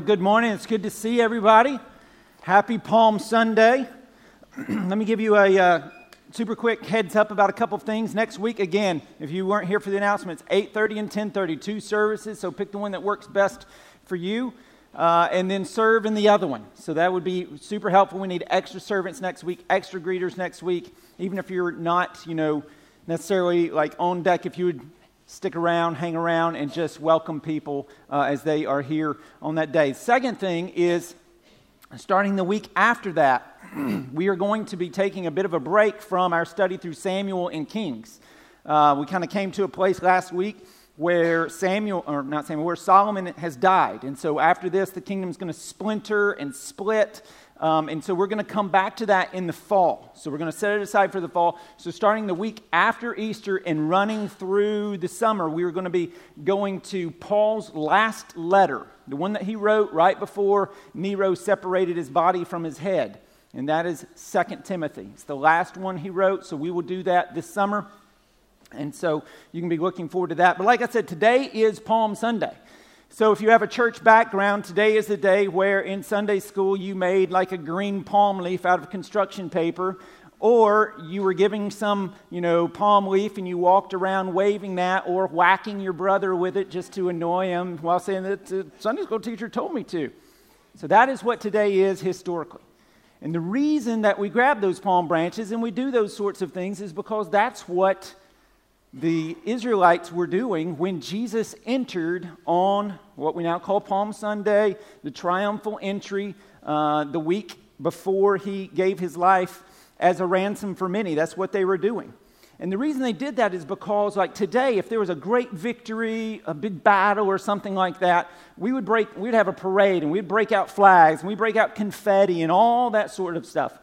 Well, good morning. It's good to see everybody. Happy Palm Sunday. Let me give you a super quick heads up about a couple of things. Next week, again, if you weren't here for the announcements, 8:30 and 10:30, two services. So pick the one that works best for you, and then serve in the other one. So that would be super helpful. We need extra servants next week, extra greeters next week. Even if you're not, necessarily like on deck, if you would stick around, hang around, and just welcome people as they are here on that day. Second thing is, starting the week after that, we are going to be taking a bit of a break from our study through Samuel and Kings. We kind of came to a place last week where Solomon has died. And so after this, the kingdom's going to splinter and split. And so we're going to come back to that in the fall. So we're going to set it aside for the fall. So starting the week after Easter and running through the summer, we are going to be going to Paul's last letter, the one that he wrote right before Nero separated his body from his head. And that is 2 Timothy. It's the last one he wrote, so we will do that this summer. And so you can be looking forward to that. But like I said, today is Palm Sunday. So if you have a church background, today is the day where in Sunday school you made like a green palm leaf out of construction paper, or you were giving some, palm leaf and you walked around waving that or whacking your brother with it just to annoy him while saying that the Sunday school teacher told me to. So that is what today is historically. And the reason that we grab those palm branches and we do those sorts of things is because that's what the Israelites were doing when Jesus entered on what we now call Palm Sunday, the triumphal entry, the week before he gave his life as a ransom for many. That's what they were doing. And the reason they did that is because, like today, if there was a great victory, a big battle or something like that, we'd have a parade and we'd break out flags and we'd break out confetti and all that sort of stuff.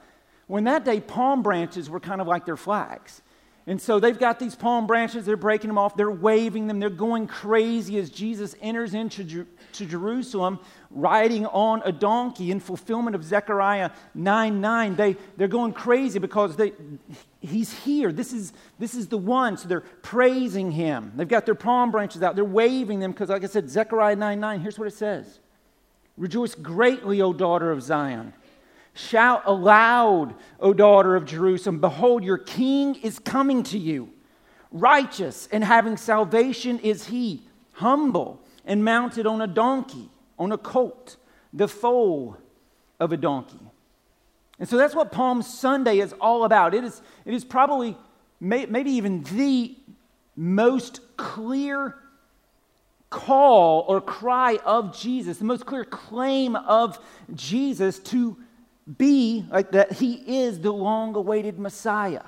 When that day, palm branches were kind of like their flags. And so they've got these palm branches, they're breaking them off, they're waving them, they're going crazy as Jesus enters into Jerusalem, riding on a donkey in fulfillment of Zechariah 9:9. They're going crazy because he's here. This is the one, so they're praising him. They've got their palm branches out, they're waving them because, like I said, Zechariah 9:9, here's what it says. Rejoice greatly, O daughter of Zion. Shout aloud, O daughter of Jerusalem, behold, your king is coming to you. Righteous and having salvation is he, humble and mounted on a donkey, on a colt, the foal of a donkey. And so that's what Palm Sunday is all about. It is probably maybe even the most clear call or cry of Jesus, the most clear claim of Jesus to be like that he is the long-awaited Messiah,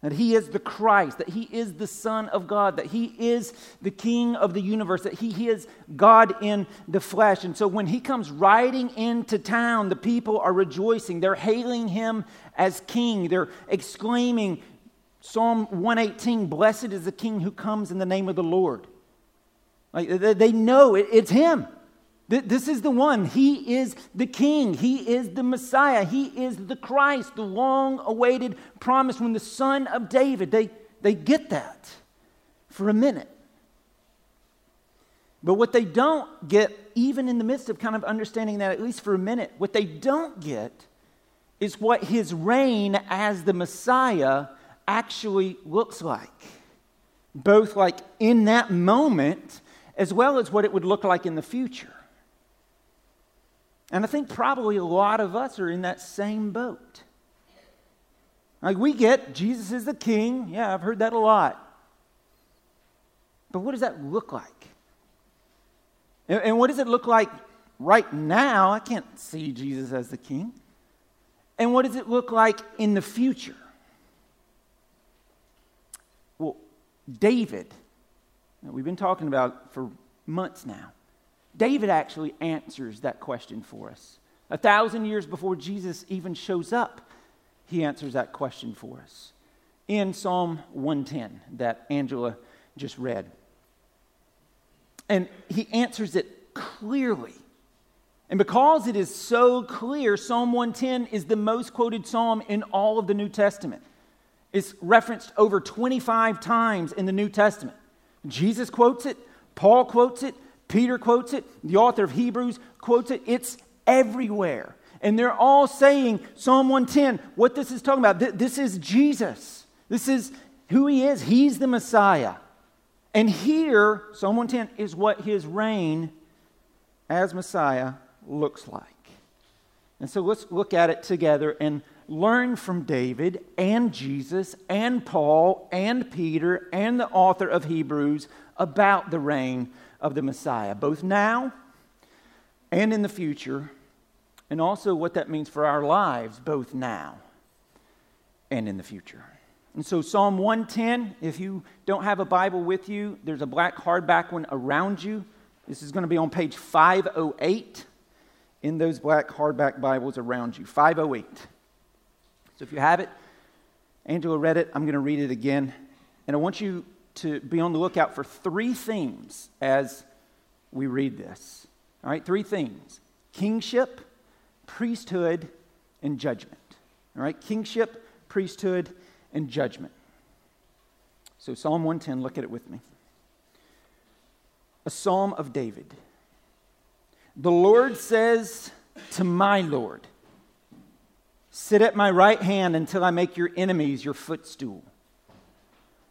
that he is the Christ, that he is the Son of God, that he is the King of the universe, that he is God in the flesh. And so when he comes riding into town, the people are rejoicing. They're hailing him as king. They're exclaiming, Psalm 118, blessed is the king who comes in the name of the Lord. Like they know it's him. This is the one. He is the king. He is the Messiah. He is the Christ, the long-awaited promise when the Son of David. They get that for a minute. But what they don't get, even in the midst of kind of understanding that, at least for a minute, what they don't get is what his reign as the Messiah actually looks like. Both like in that moment, as well as what it would look like in the future. And I think probably a lot of us are in that same boat. Like we get Jesus is the king. Yeah, I've heard that a lot. But what does that look like? And what does it look like right now? I can't see Jesus as the king. And what does it look like in the future? Well, David, that we've been talking about for months now, David actually answers that question for us. 1,000 years before Jesus even shows up, he answers that question for us in Psalm 110 that Angela just read. And he answers it clearly. And because it is so clear, Psalm 110 is the most quoted psalm in all of the New Testament. It's referenced over 25 times in the New Testament. Jesus quotes it, Paul quotes it, Peter quotes it. The author of Hebrews quotes it. It's everywhere. And they're all saying, Psalm 110, what this is talking about, this is Jesus. This is who he is. He's the Messiah. And here, Psalm 110 is what his reign as Messiah looks like. And so let's look at it together and learn from David and Jesus and Paul and Peter and the author of Hebrews about the reign of the Messiah, both now and in the future, and also what that means for our lives, both now and in the future. And so Psalm 110, if you don't have a Bible with you, there's a black hardback one around you. This is going to be on page 508 in those black hardback Bibles around you, 508. So if you have it, Angela read it, I'm going to read it again. And I want you to be on the lookout for three themes as we read this. All right, three themes: kingship, priesthood, and judgment. All right, kingship, priesthood, and judgment. So Psalm 110, look at it with me. A psalm of David. The Lord says to my Lord, sit at my right hand until I make your enemies your footstool.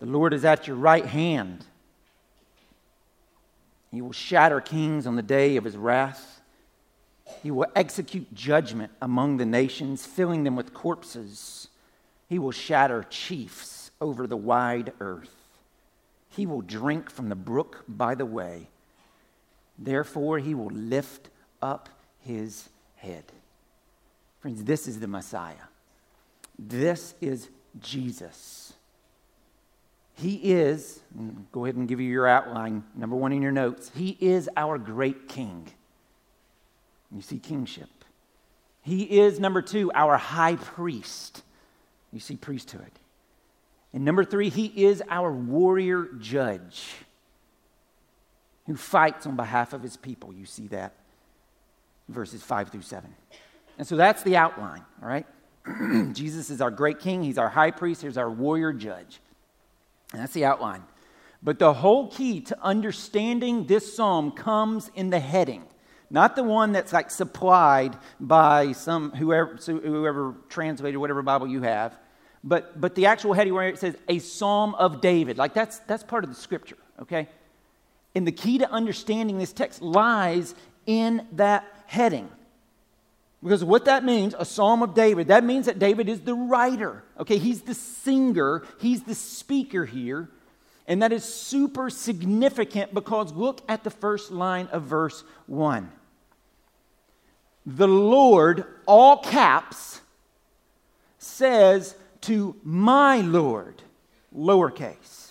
The Lord is at your right hand. He will shatter kings on the day of his wrath. He will execute judgment among the nations, filling them with corpses. He will shatter chiefs over the wide earth. He will drink from the brook by the way. Therefore, he will lift up his head. Friends, this is the Messiah. This is Jesus. He is, go ahead and give you your outline, number one in your notes. He is our great king. You see kingship. He is, number two, our high priest. You see priesthood. And number three, he is our warrior judge who fights on behalf of his people. You see that, verses 5-7. And so that's the outline, all right? Jesus is our great king. He's our high priest. He's our warrior judge. And that's the outline. But the whole key to understanding this psalm comes in the heading, not the one that's like supplied by some whoever translated whatever Bible you have, but the actual heading where it says a psalm of David. Like that's part of the scripture, okay? And the key to understanding this text lies in that heading. Because what that means, a psalm of David, that means that David is the writer, okay? He's the singer, he's the speaker here, and that is super significant because look at the first line of verse 1. The Lord, all caps, says to my Lord, lowercase.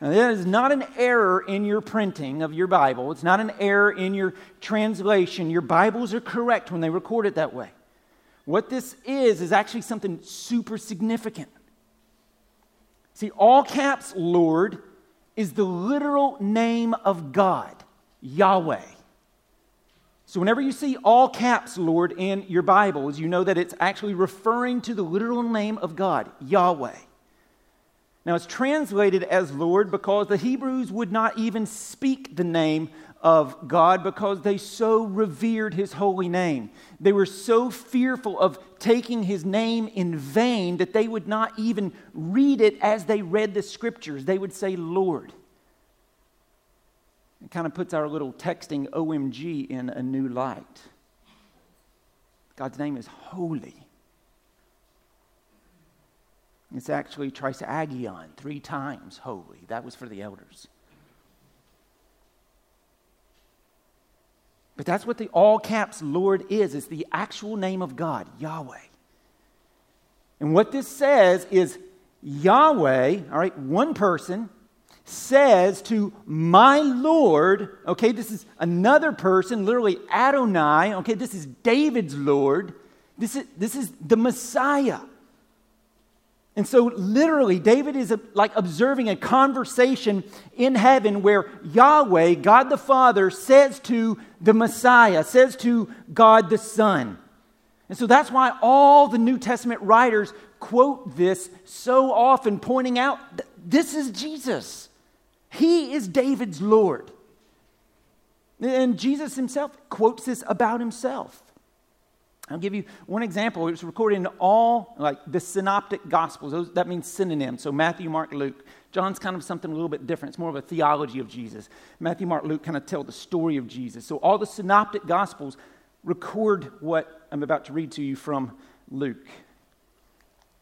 Now, that is not an error in your printing of your Bible. It's not an error in your translation. Your Bibles are correct when they record it that way. What this is actually something super significant. See, all caps Lord is the literal name of God, Yahweh. So whenever you see all caps Lord in your Bibles, you know that it's actually referring to the literal name of God, Yahweh. Now, it's translated as Lord because the Hebrews would not even speak the name of God because they so revered his holy name. They were so fearful of taking his name in vain that they would not even read it as they read the scriptures. They would say, Lord. It kind of puts our little texting OMG in a new light. God's name is holy. It's actually Trisagion, 3 times holy. That was for the elders. But that's what the all caps Lord is. It's the actual name of God, Yahweh. And what this says is Yahweh, all right, one person, says to my Lord, okay, this is another person, literally Adonai, okay, this is David's Lord. This is the Messiah. And so literally, David is like observing a conversation in heaven where Yahweh, God the Father, says to the Messiah, says to God the Son. And so that's why all the New Testament writers quote this so often, pointing out this is Jesus. He is David's Lord. And Jesus himself quotes this about himself. I'll give you one example. It's recorded in all, like, the synoptic gospels. That means synonyms. So Matthew, Mark, Luke. John's kind of something a little bit different. It's more of a theology of Jesus. Matthew, Mark, Luke kind of tell the story of Jesus. So all the synoptic gospels record what I'm about to read to you from Luke.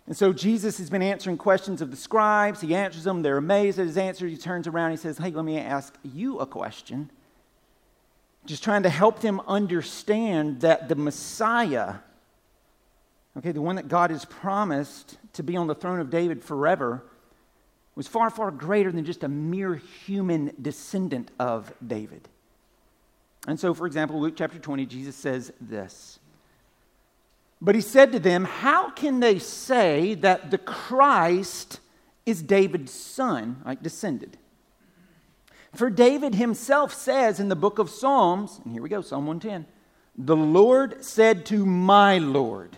And so Jesus has been answering questions of the scribes. He answers them. They're amazed at his answer. He turns around and he says, "Hey, let me ask you a question." Just trying to help them understand that the Messiah, okay, the one that God has promised to be on the throne of David forever, was far, far greater than just a mere human descendant of David. And so, for example, Luke chapter 20, Jesus says this. But he said to them, "How can they say that the Christ is David's son, like descended? For David himself says in the book of Psalms," and here we go, Psalm 110, "The Lord said to my Lord,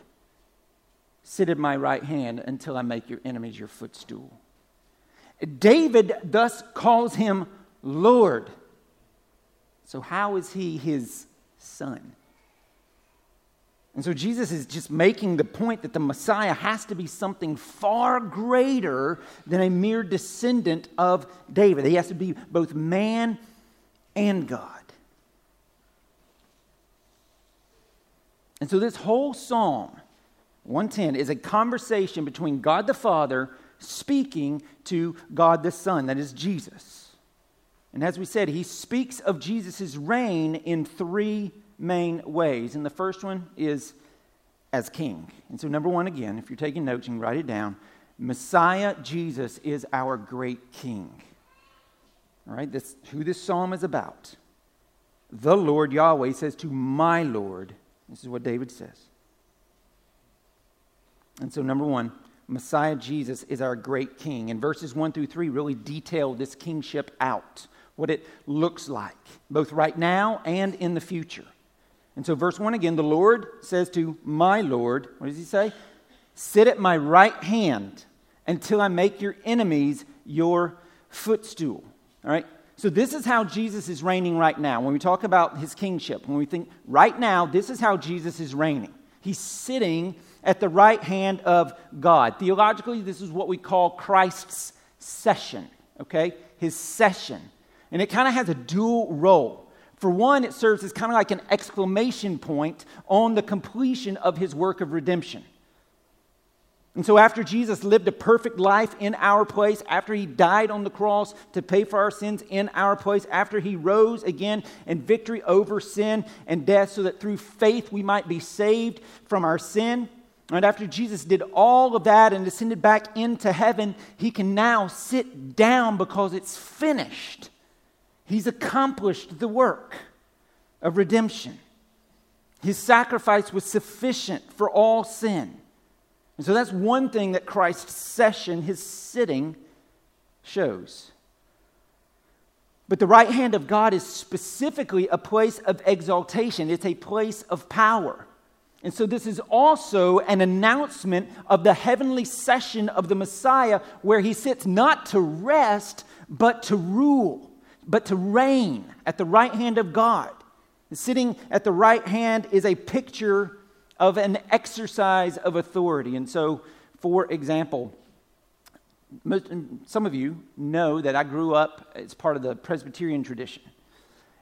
sit at my right hand until I make your enemies your footstool." David thus calls him Lord. So how is he his son? And so Jesus is just making the point that the Messiah has to be something far greater than a mere descendant of David. He has to be both man and God. And so this whole Psalm 110 is a conversation between God the Father speaking to God the Son, that is Jesus. And as we said, he speaks of Jesus' reign in three main ways. And the first one is as king. And so number one, again, if you're taking notes, you can write it down. Messiah Jesus is our great king. All right, that's who this psalm is about. The Lord Yahweh says to my Lord, this is what David says. And so number one, Messiah Jesus is our great king. And verses 1-3 really detail this kingship out, what it looks like, both right now and in the future. And so verse 1 again, the Lord says to my Lord, what does he say? "Sit at my right hand until I make your enemies your footstool." All right? So this is how Jesus is reigning right now. When we talk about his kingship, when we think right now, this is how Jesus is reigning. He's sitting at the right hand of God. Theologically, this is what we call Christ's session, okay? His session. And it kind of has a dual role. For one, it serves as kind of like an exclamation point on the completion of his work of redemption. And so after Jesus lived a perfect life in our place, after he died on the cross to pay for our sins in our place, after he rose again in victory over sin and death so that through faith we might be saved from our sin, and after Jesus did all of that and ascended back into heaven, he can now sit down because it's finished. He's accomplished the work of redemption. His sacrifice was sufficient for all sin. And so that's one thing that Christ's session, his sitting, shows. But the right hand of God is specifically a place of exaltation. It's a place of power. And so this is also an announcement of the heavenly session of the Messiah where he sits not to rest, but to rule, but to reign at the right hand of God. Sitting at the right hand is a picture of an exercise of authority. And so, for example, some of you know that I grew up as part of the Presbyterian tradition.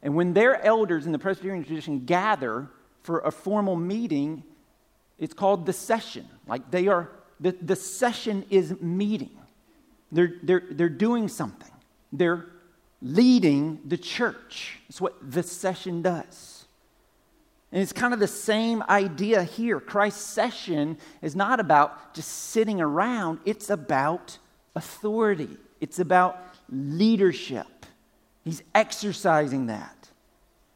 And when their elders in the Presbyterian tradition gather for a formal meeting, it's called the session. Like they are, the session is meeting. They're doing something. They're leading the church. That's what the session does. And it's kind of the same idea here. Christ's session is not about just sitting around. It's about authority. It's about leadership. He's exercising that.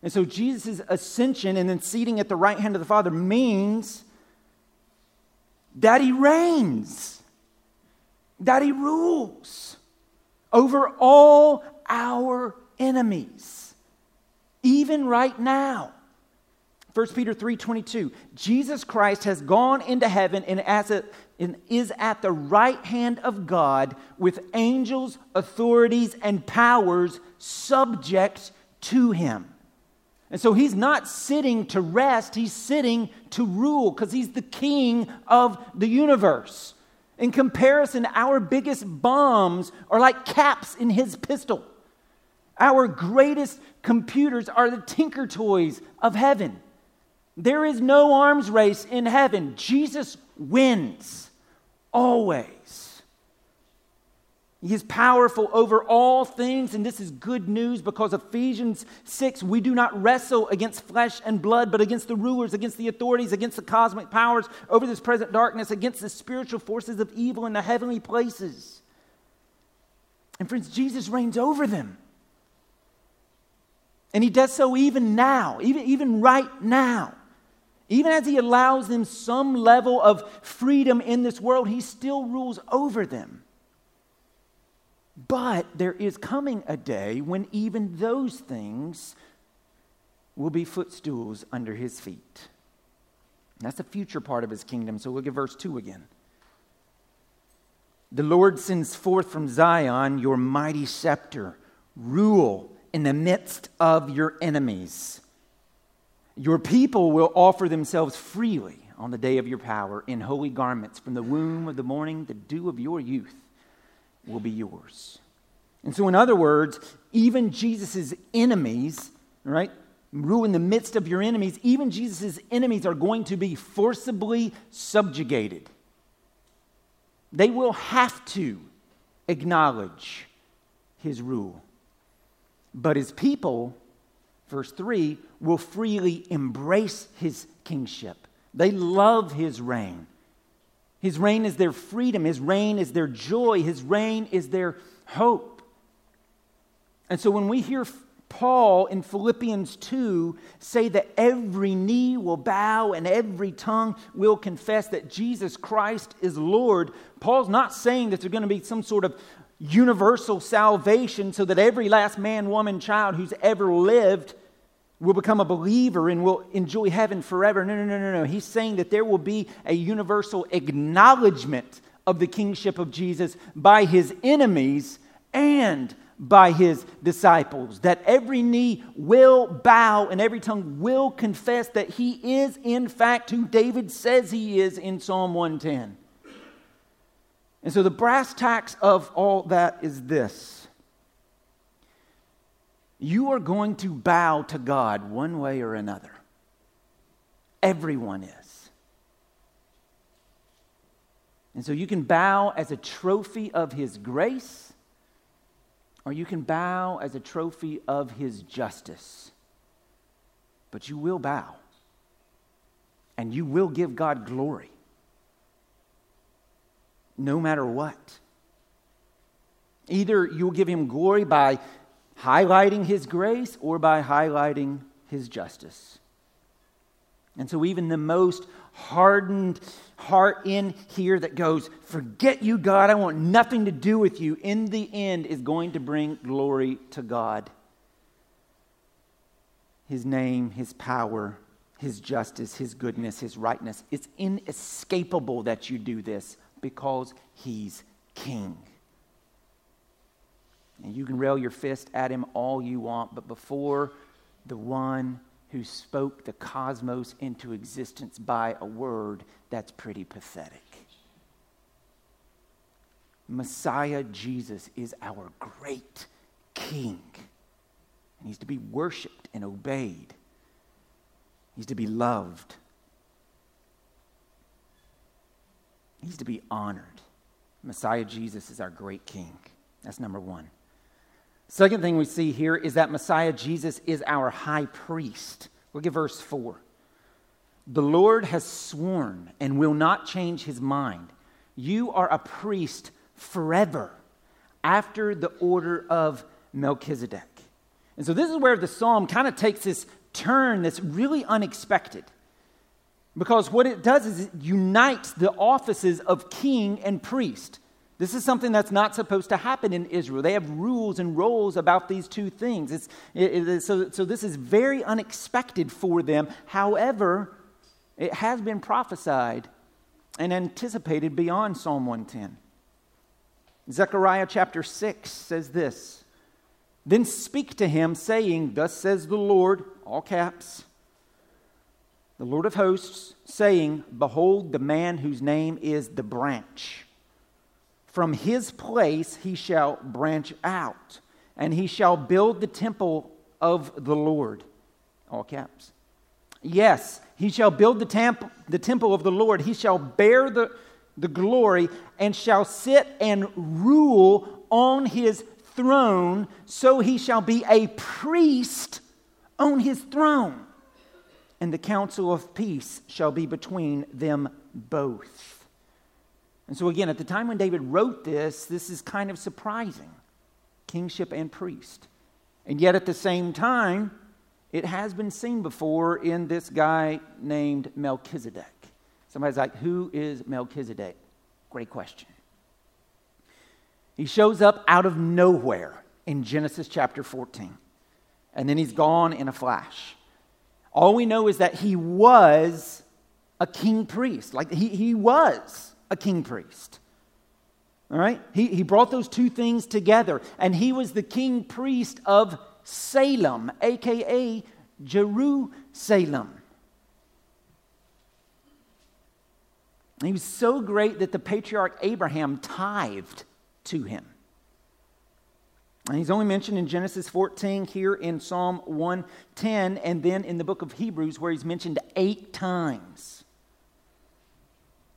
And so Jesus' ascension and then seating at the right hand of the Father means that he reigns, that he rules over all our enemies, even right now. 1 Peter 3:22, Jesus Christ has gone into heaven and is at the right hand of God with angels, authorities, and powers subject to him. And so he's not sitting to rest, he's sitting to rule because he's the king of the universe. In comparison, our biggest bombs are like caps in his pistol. Our greatest computers are the tinker toys of heaven. There is no arms race in heaven. Jesus wins always. He is powerful over all things, and this is good news because Ephesians 6, we do not wrestle against flesh and blood, but against the rulers, against the authorities, against the cosmic powers over this present darkness, against the spiritual forces of evil in the heavenly places. And friends, Jesus reigns over them. And he does so even now, even right now. Even as he allows them some level of freedom in this world, he still rules over them. But there is coming a day when even those things will be footstools under his feet. And that's the future part of his kingdom. So look at verse 2 again. The Lord sends forth from Zion your mighty scepter, rule in the midst of your enemies. Your people will offer themselves freely on the day of your power in holy garments. From the womb of the morning, the dew of your youth will be yours. And so in other words, even Jesus' enemies, right, rule in the midst of your enemies, even Jesus' enemies are going to be forcibly subjugated. They will have to acknowledge his rule. But his people, verse 3, will freely embrace his kingship. They love his reign. His reign is their freedom. His reign is their joy. His reign is their hope. And so when we hear Paul in Philippians 2 say that every knee will bow and every tongue will confess that Jesus Christ is Lord, Paul's not saying that there's going to be some sort of universal salvation so that every last man, woman, child who's ever lived will become a believer and will enjoy heaven forever. No. He's saying that there will be a universal acknowledgement of the kingship of Jesus by his enemies and by his disciples, that every knee will bow and every tongue will confess that he is in fact who David says he is in Psalm 110. And so the brass tacks of all that is this. You are going to bow to God one way or another. Everyone is. And so you can bow as a trophy of his grace, or you can bow as a trophy of his justice. But you will bow, and you will give God glory. No matter what. Either you'll give him glory by highlighting his grace or by highlighting his justice. And so even the most hardened heart in here that goes, forget you, God, I want nothing to do with you, in the end is going to bring glory to God. His name, his power, his justice, his goodness, his rightness. It's inescapable that you do this. Because he's king. And you can rail your fist at him all you want, but before the one who spoke the cosmos into existence by a word, that's pretty pathetic. Messiah Jesus is our great king. And he's to be worshipped and obeyed. He's to be loved. He's to be honored. Messiah Jesus is our great king. That's number one. Second thing we see here is that Messiah Jesus is our high priest. Look at verse 4. The Lord has sworn and will not change his mind. You are a priest forever after the order of Melchizedek. And so this is where the psalm kind of takes this turn that's really unexpected, because what it does is it unites the offices of king and priest. This is something that's not supposed to happen in Israel. They have rules and roles about these two things. So this is very unexpected for them. However, it has been prophesied and anticipated beyond Psalm 110. Zechariah chapter 6 says this: "Then speak to him, saying, thus says the Lord," all caps, "the Lord of hosts, saying, behold, the man whose name is the branch. From his place he shall branch out, and he shall build the temple of the Lord." All caps. "Yes, he shall build the temple of the Lord. He shall bear the glory, and shall sit and rule on his throne. So he shall be a priest on his throne. And the council of peace shall be between them both." And so again, at the time when David wrote this, this is kind of surprising. Kingship and priest. And yet at the same time, it has been seen before in this guy named Melchizedek. Somebody's like, who is Melchizedek? Great question. He shows up out of nowhere in Genesis chapter 14. And then he's gone in a flash. All we know is that he was a king priest. Like he was a king priest. All right? He brought those two things together, and he was the king priest of Salem, aka Jerusalem. And he was so great that the patriarch Abraham tithed to him. And he's only mentioned in Genesis 14, here in Psalm 110, and then in the book of Hebrews, where he's mentioned 8 times.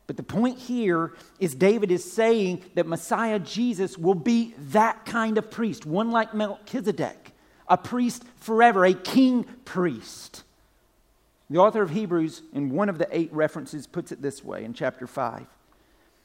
But the point here is David is saying that Messiah Jesus will be that kind of priest, one like Melchizedek, a priest forever, a king priest. The author of Hebrews, in one of the 8 references, puts it this way in chapter 5.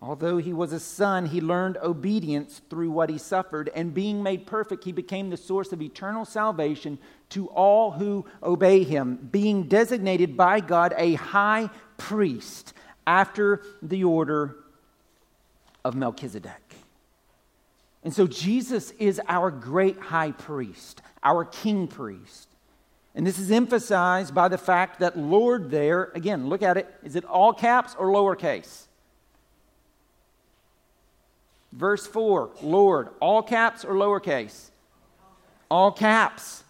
Although he was a son, he learned obedience through what he suffered, and being made perfect, he became the source of eternal salvation to all who obey him, being designated by God a high priest after the order of Melchizedek." And so Jesus is our great high priest, our king priest. And this is emphasized by the fact that Lord there, again, look at it. Is it all caps or lowercase? Verse 4, Lord, all caps or lowercase? All caps.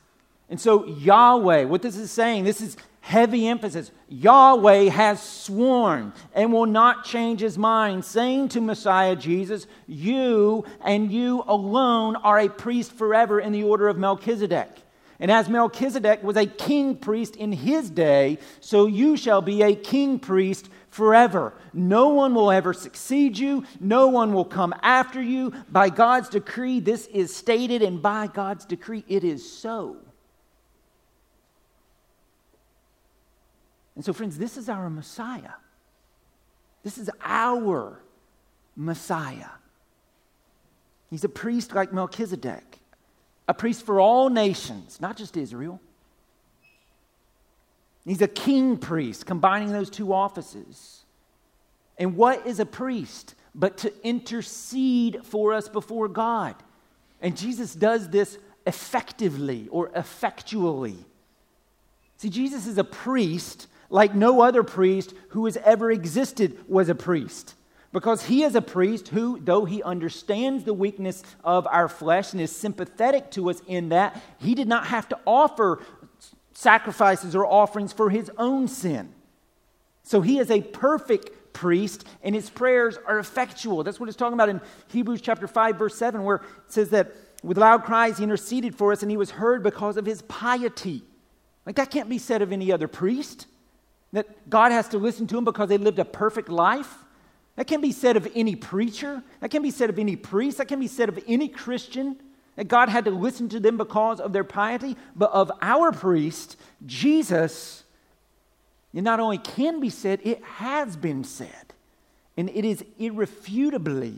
And so Yahweh, what this is saying, this is heavy emphasis. Yahweh has sworn and will not change his mind, saying to Messiah Jesus, "You and you alone are a priest forever in the order of Melchizedek. And as Melchizedek was a king priest in his day, so you shall be a king priest forever. No one will ever succeed you. No one will come after you. By God's decree, this is stated, and by God's decree, it is so." And so, friends, this is our Messiah. This is our Messiah. He's a priest like Melchizedek, a priest for all nations, not just Israel. He's a king priest, combining those two offices. And what is a priest but to intercede for us before God? And Jesus does this effectively or effectually. See, Jesus is a priest like no other priest who has ever existed was a priest, because he is a priest who, though he understands the weakness of our flesh and is sympathetic to us in that, he did not have to offer sacrifices or offerings for his own sin. So he is a perfect priest, and his prayers are effectual. That's what it's talking about in Hebrews chapter 5, verse 7, where it says that With loud cries, he interceded for us, and he was heard because of his piety. Like, that can't be said of any other priest, that God has to listen to him because they lived a perfect life. That can't be said of any preacher. That can't be said of any priest. That can't be said of any Christian, that God had to listen to them because of their piety. But of our priest, Jesus, it not only can be said, it has been said. And it is irrefutably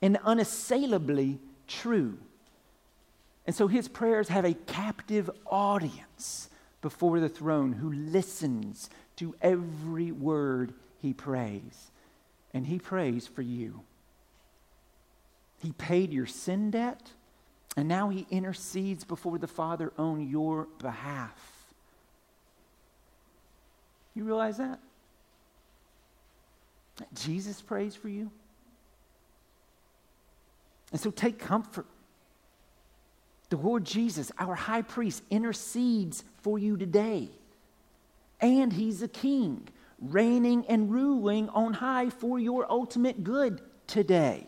and unassailably true. And so his prayers have a captive audience before the throne who listens to every word he prays. And he prays for you. He paid your sin debt, and now he intercedes before the Father on your behalf. You realize that? Jesus prays for you. And so take comfort. The Lord Jesus, our high priest, intercedes for you today. And he's a king, reigning and ruling on high for your ultimate good today.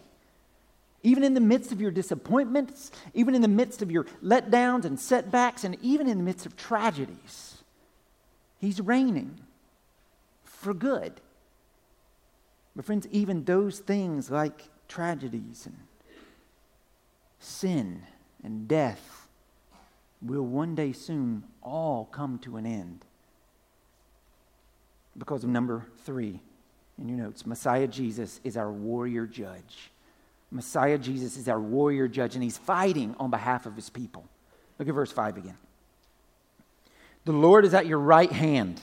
Even in the midst of your disappointments, even in the midst of your letdowns and setbacks, and even in the midst of tragedies, he's reigning for good. But friends, even those things like tragedies and sin and death will one day soon all come to an end. Because of number 3 in your notes, Messiah Jesus is our warrior judge. Messiah Jesus is our warrior judge, and he's fighting on behalf of his people. Look at verse 5 again. The Lord is at your right hand.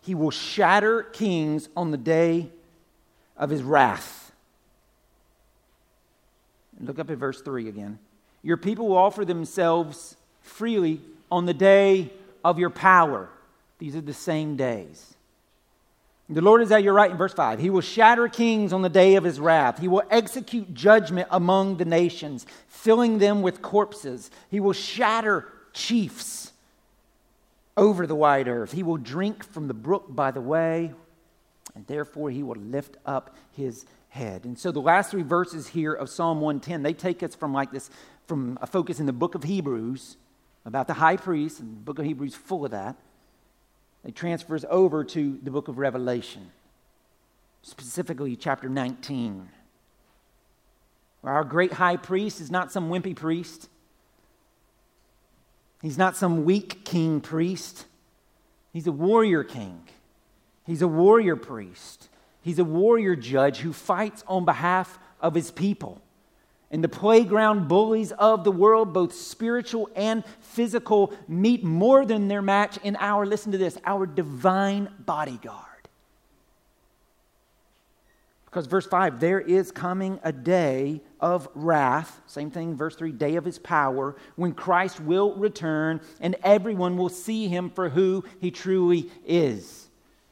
He will shatter kings on the day of his wrath. Look up at verse 3 again. Your people will offer themselves freely on the day of your power. These are the same days. The Lord is at your right in verse 5. He will shatter kings on the day of his wrath. He will execute judgment among the nations, filling them with corpses. He will shatter chiefs over the wide earth. He will drink from the brook by the way, and therefore he will lift up his head. And so the last 3 verses here of Psalm 110, they take us from a focus in the book of Hebrews about the high priest, and the book of Hebrews full of that. It transfers over to the book of Revelation, specifically chapter 19, where our great high priest is not some wimpy priest. He's not some weak king priest. He's a warrior king. He's a warrior priest. He's a warrior judge who fights on behalf of his people. And the playground bullies of the world, both spiritual and physical, meet more than their match in our, listen to this, our divine bodyguard. Because verse 5, there is coming a day of wrath, same thing, verse 3, day of his power, when Christ will return and everyone will see him for who he truly is.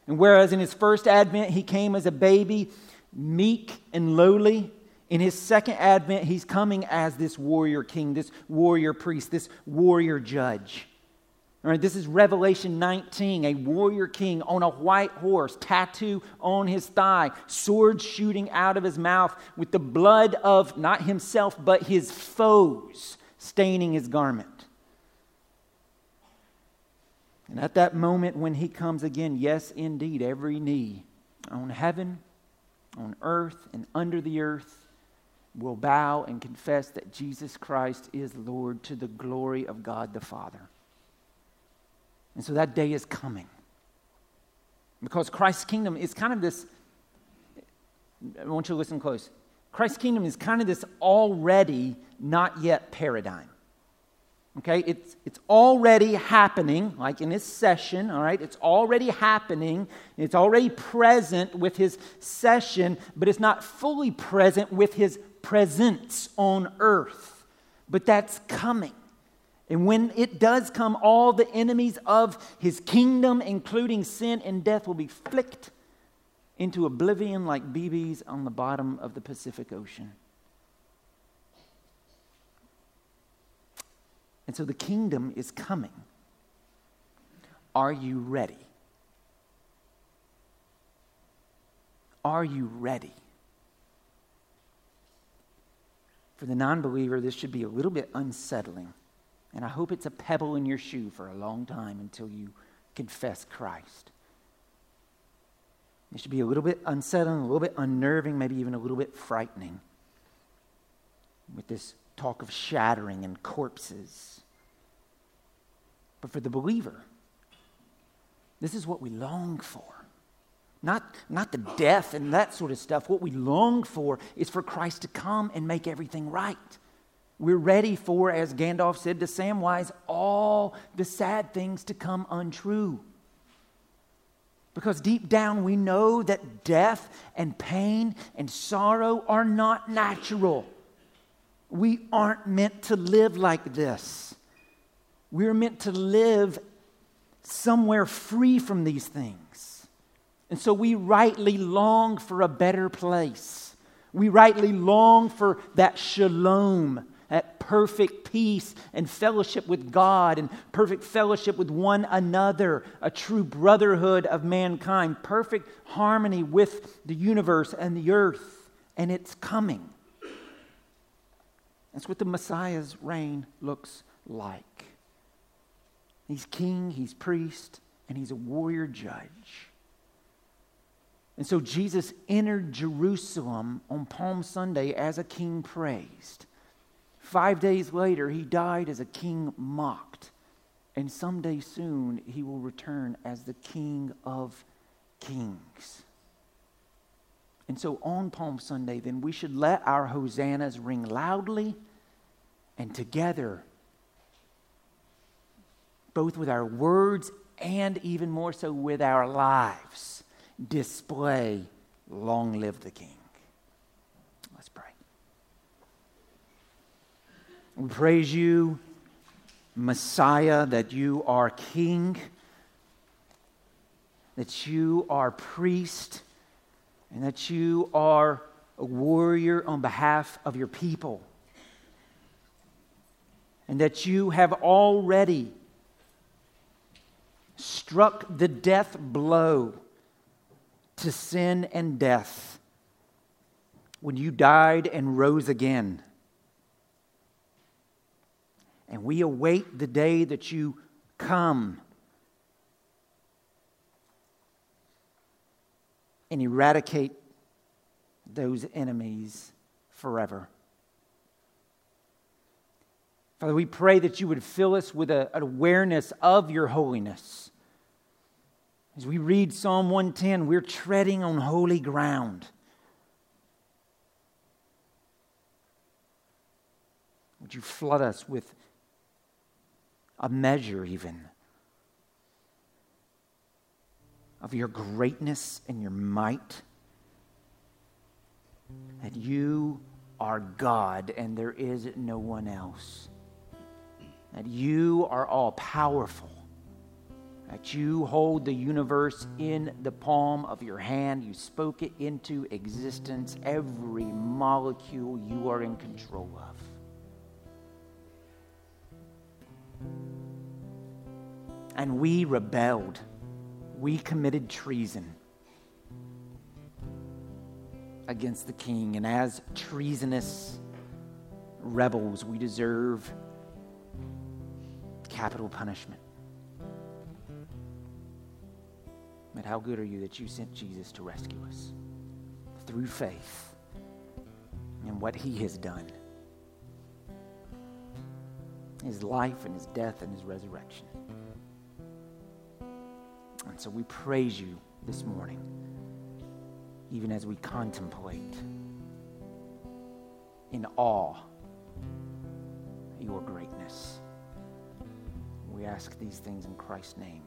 And whereas in his first advent he came as a baby, meek and lowly, in his second advent, he's coming as this warrior king, this warrior priest, this warrior judge. All right, this is Revelation 19, a warrior king on a white horse, tattoo on his thigh, sword shooting out of his mouth with the blood of not himself, but his foes staining his garment. And at that moment when he comes again, yes, indeed, every knee on heaven, on earth, and under the earth, will bow and confess that Jesus Christ is Lord to the glory of God the Father. And so that day is coming. Because Christ's kingdom is kind of this, I want you to listen close. Christ's kingdom is kind of this already, not yet paradigm. Okay, it's already happening, like in his session, all right? It's already happening. It's already present with his session, but it's not fully present with his presence on earth. But that's coming. And when it does come, all the enemies of his kingdom, including sin and death, will be flicked into oblivion like BBs on the bottom of the Pacific Ocean. And so the kingdom is coming. Are you ready? Are you ready? For the non-believer, this should be a little bit unsettling. And I hope it's a pebble in your shoe for a long time until you confess Christ. It should be a little bit unsettling, a little bit unnerving, maybe even a little bit frightening. With this talk of shattering and corpses. But for the believer, this is what we long for. Not the death and that sort of stuff. What we long for is for Christ to come and make everything right. We're ready for, as Gandalf said to Samwise, all the sad things to come untrue. Because deep down we know that death and pain and sorrow are not natural. We aren't meant to live like this. We're meant to live somewhere free from these things. And so we rightly long for a better place. We rightly long for that shalom, that perfect peace and fellowship with God and perfect fellowship with one another, a true brotherhood of mankind, perfect harmony with the universe and the earth and its coming. That's what the Messiah's reign looks like. He's king, he's priest, and he's a warrior judge. And so Jesus entered Jerusalem on Palm Sunday as a king praised. 5 days later, he died as a king mocked. And someday soon, he will return as the King of Kings. And so on Palm Sunday, then, we should let our hosannas ring loudly and together, both with our words and even more so with our lives, display, long live the King. Let's pray. We praise you, Messiah, that you are King, that you are priest, and that you are a warrior on behalf of your people, and that you have already struck the death blow to sin and death when you died and rose again. And we await the day that you come and eradicate those enemies forever. Father, we pray that you would fill us with an awareness of your holiness. As we read Psalm 110, we're treading on holy ground. Would you flood us with a measure even of your greatness and your might, that you are God and there is no one else. That you are all-powerful, that you hold the universe in the palm of your hand. You spoke it into existence. Every molecule you are in control of. And we rebelled. We committed treason against the King. And as treasonous rebels, we deserve capital punishment. But how good are you that you sent Jesus to rescue us through faith in what he has done. His life and his death and his resurrection. And so we praise you this morning, even as we contemplate in awe your greatness. We ask these things in Christ's name.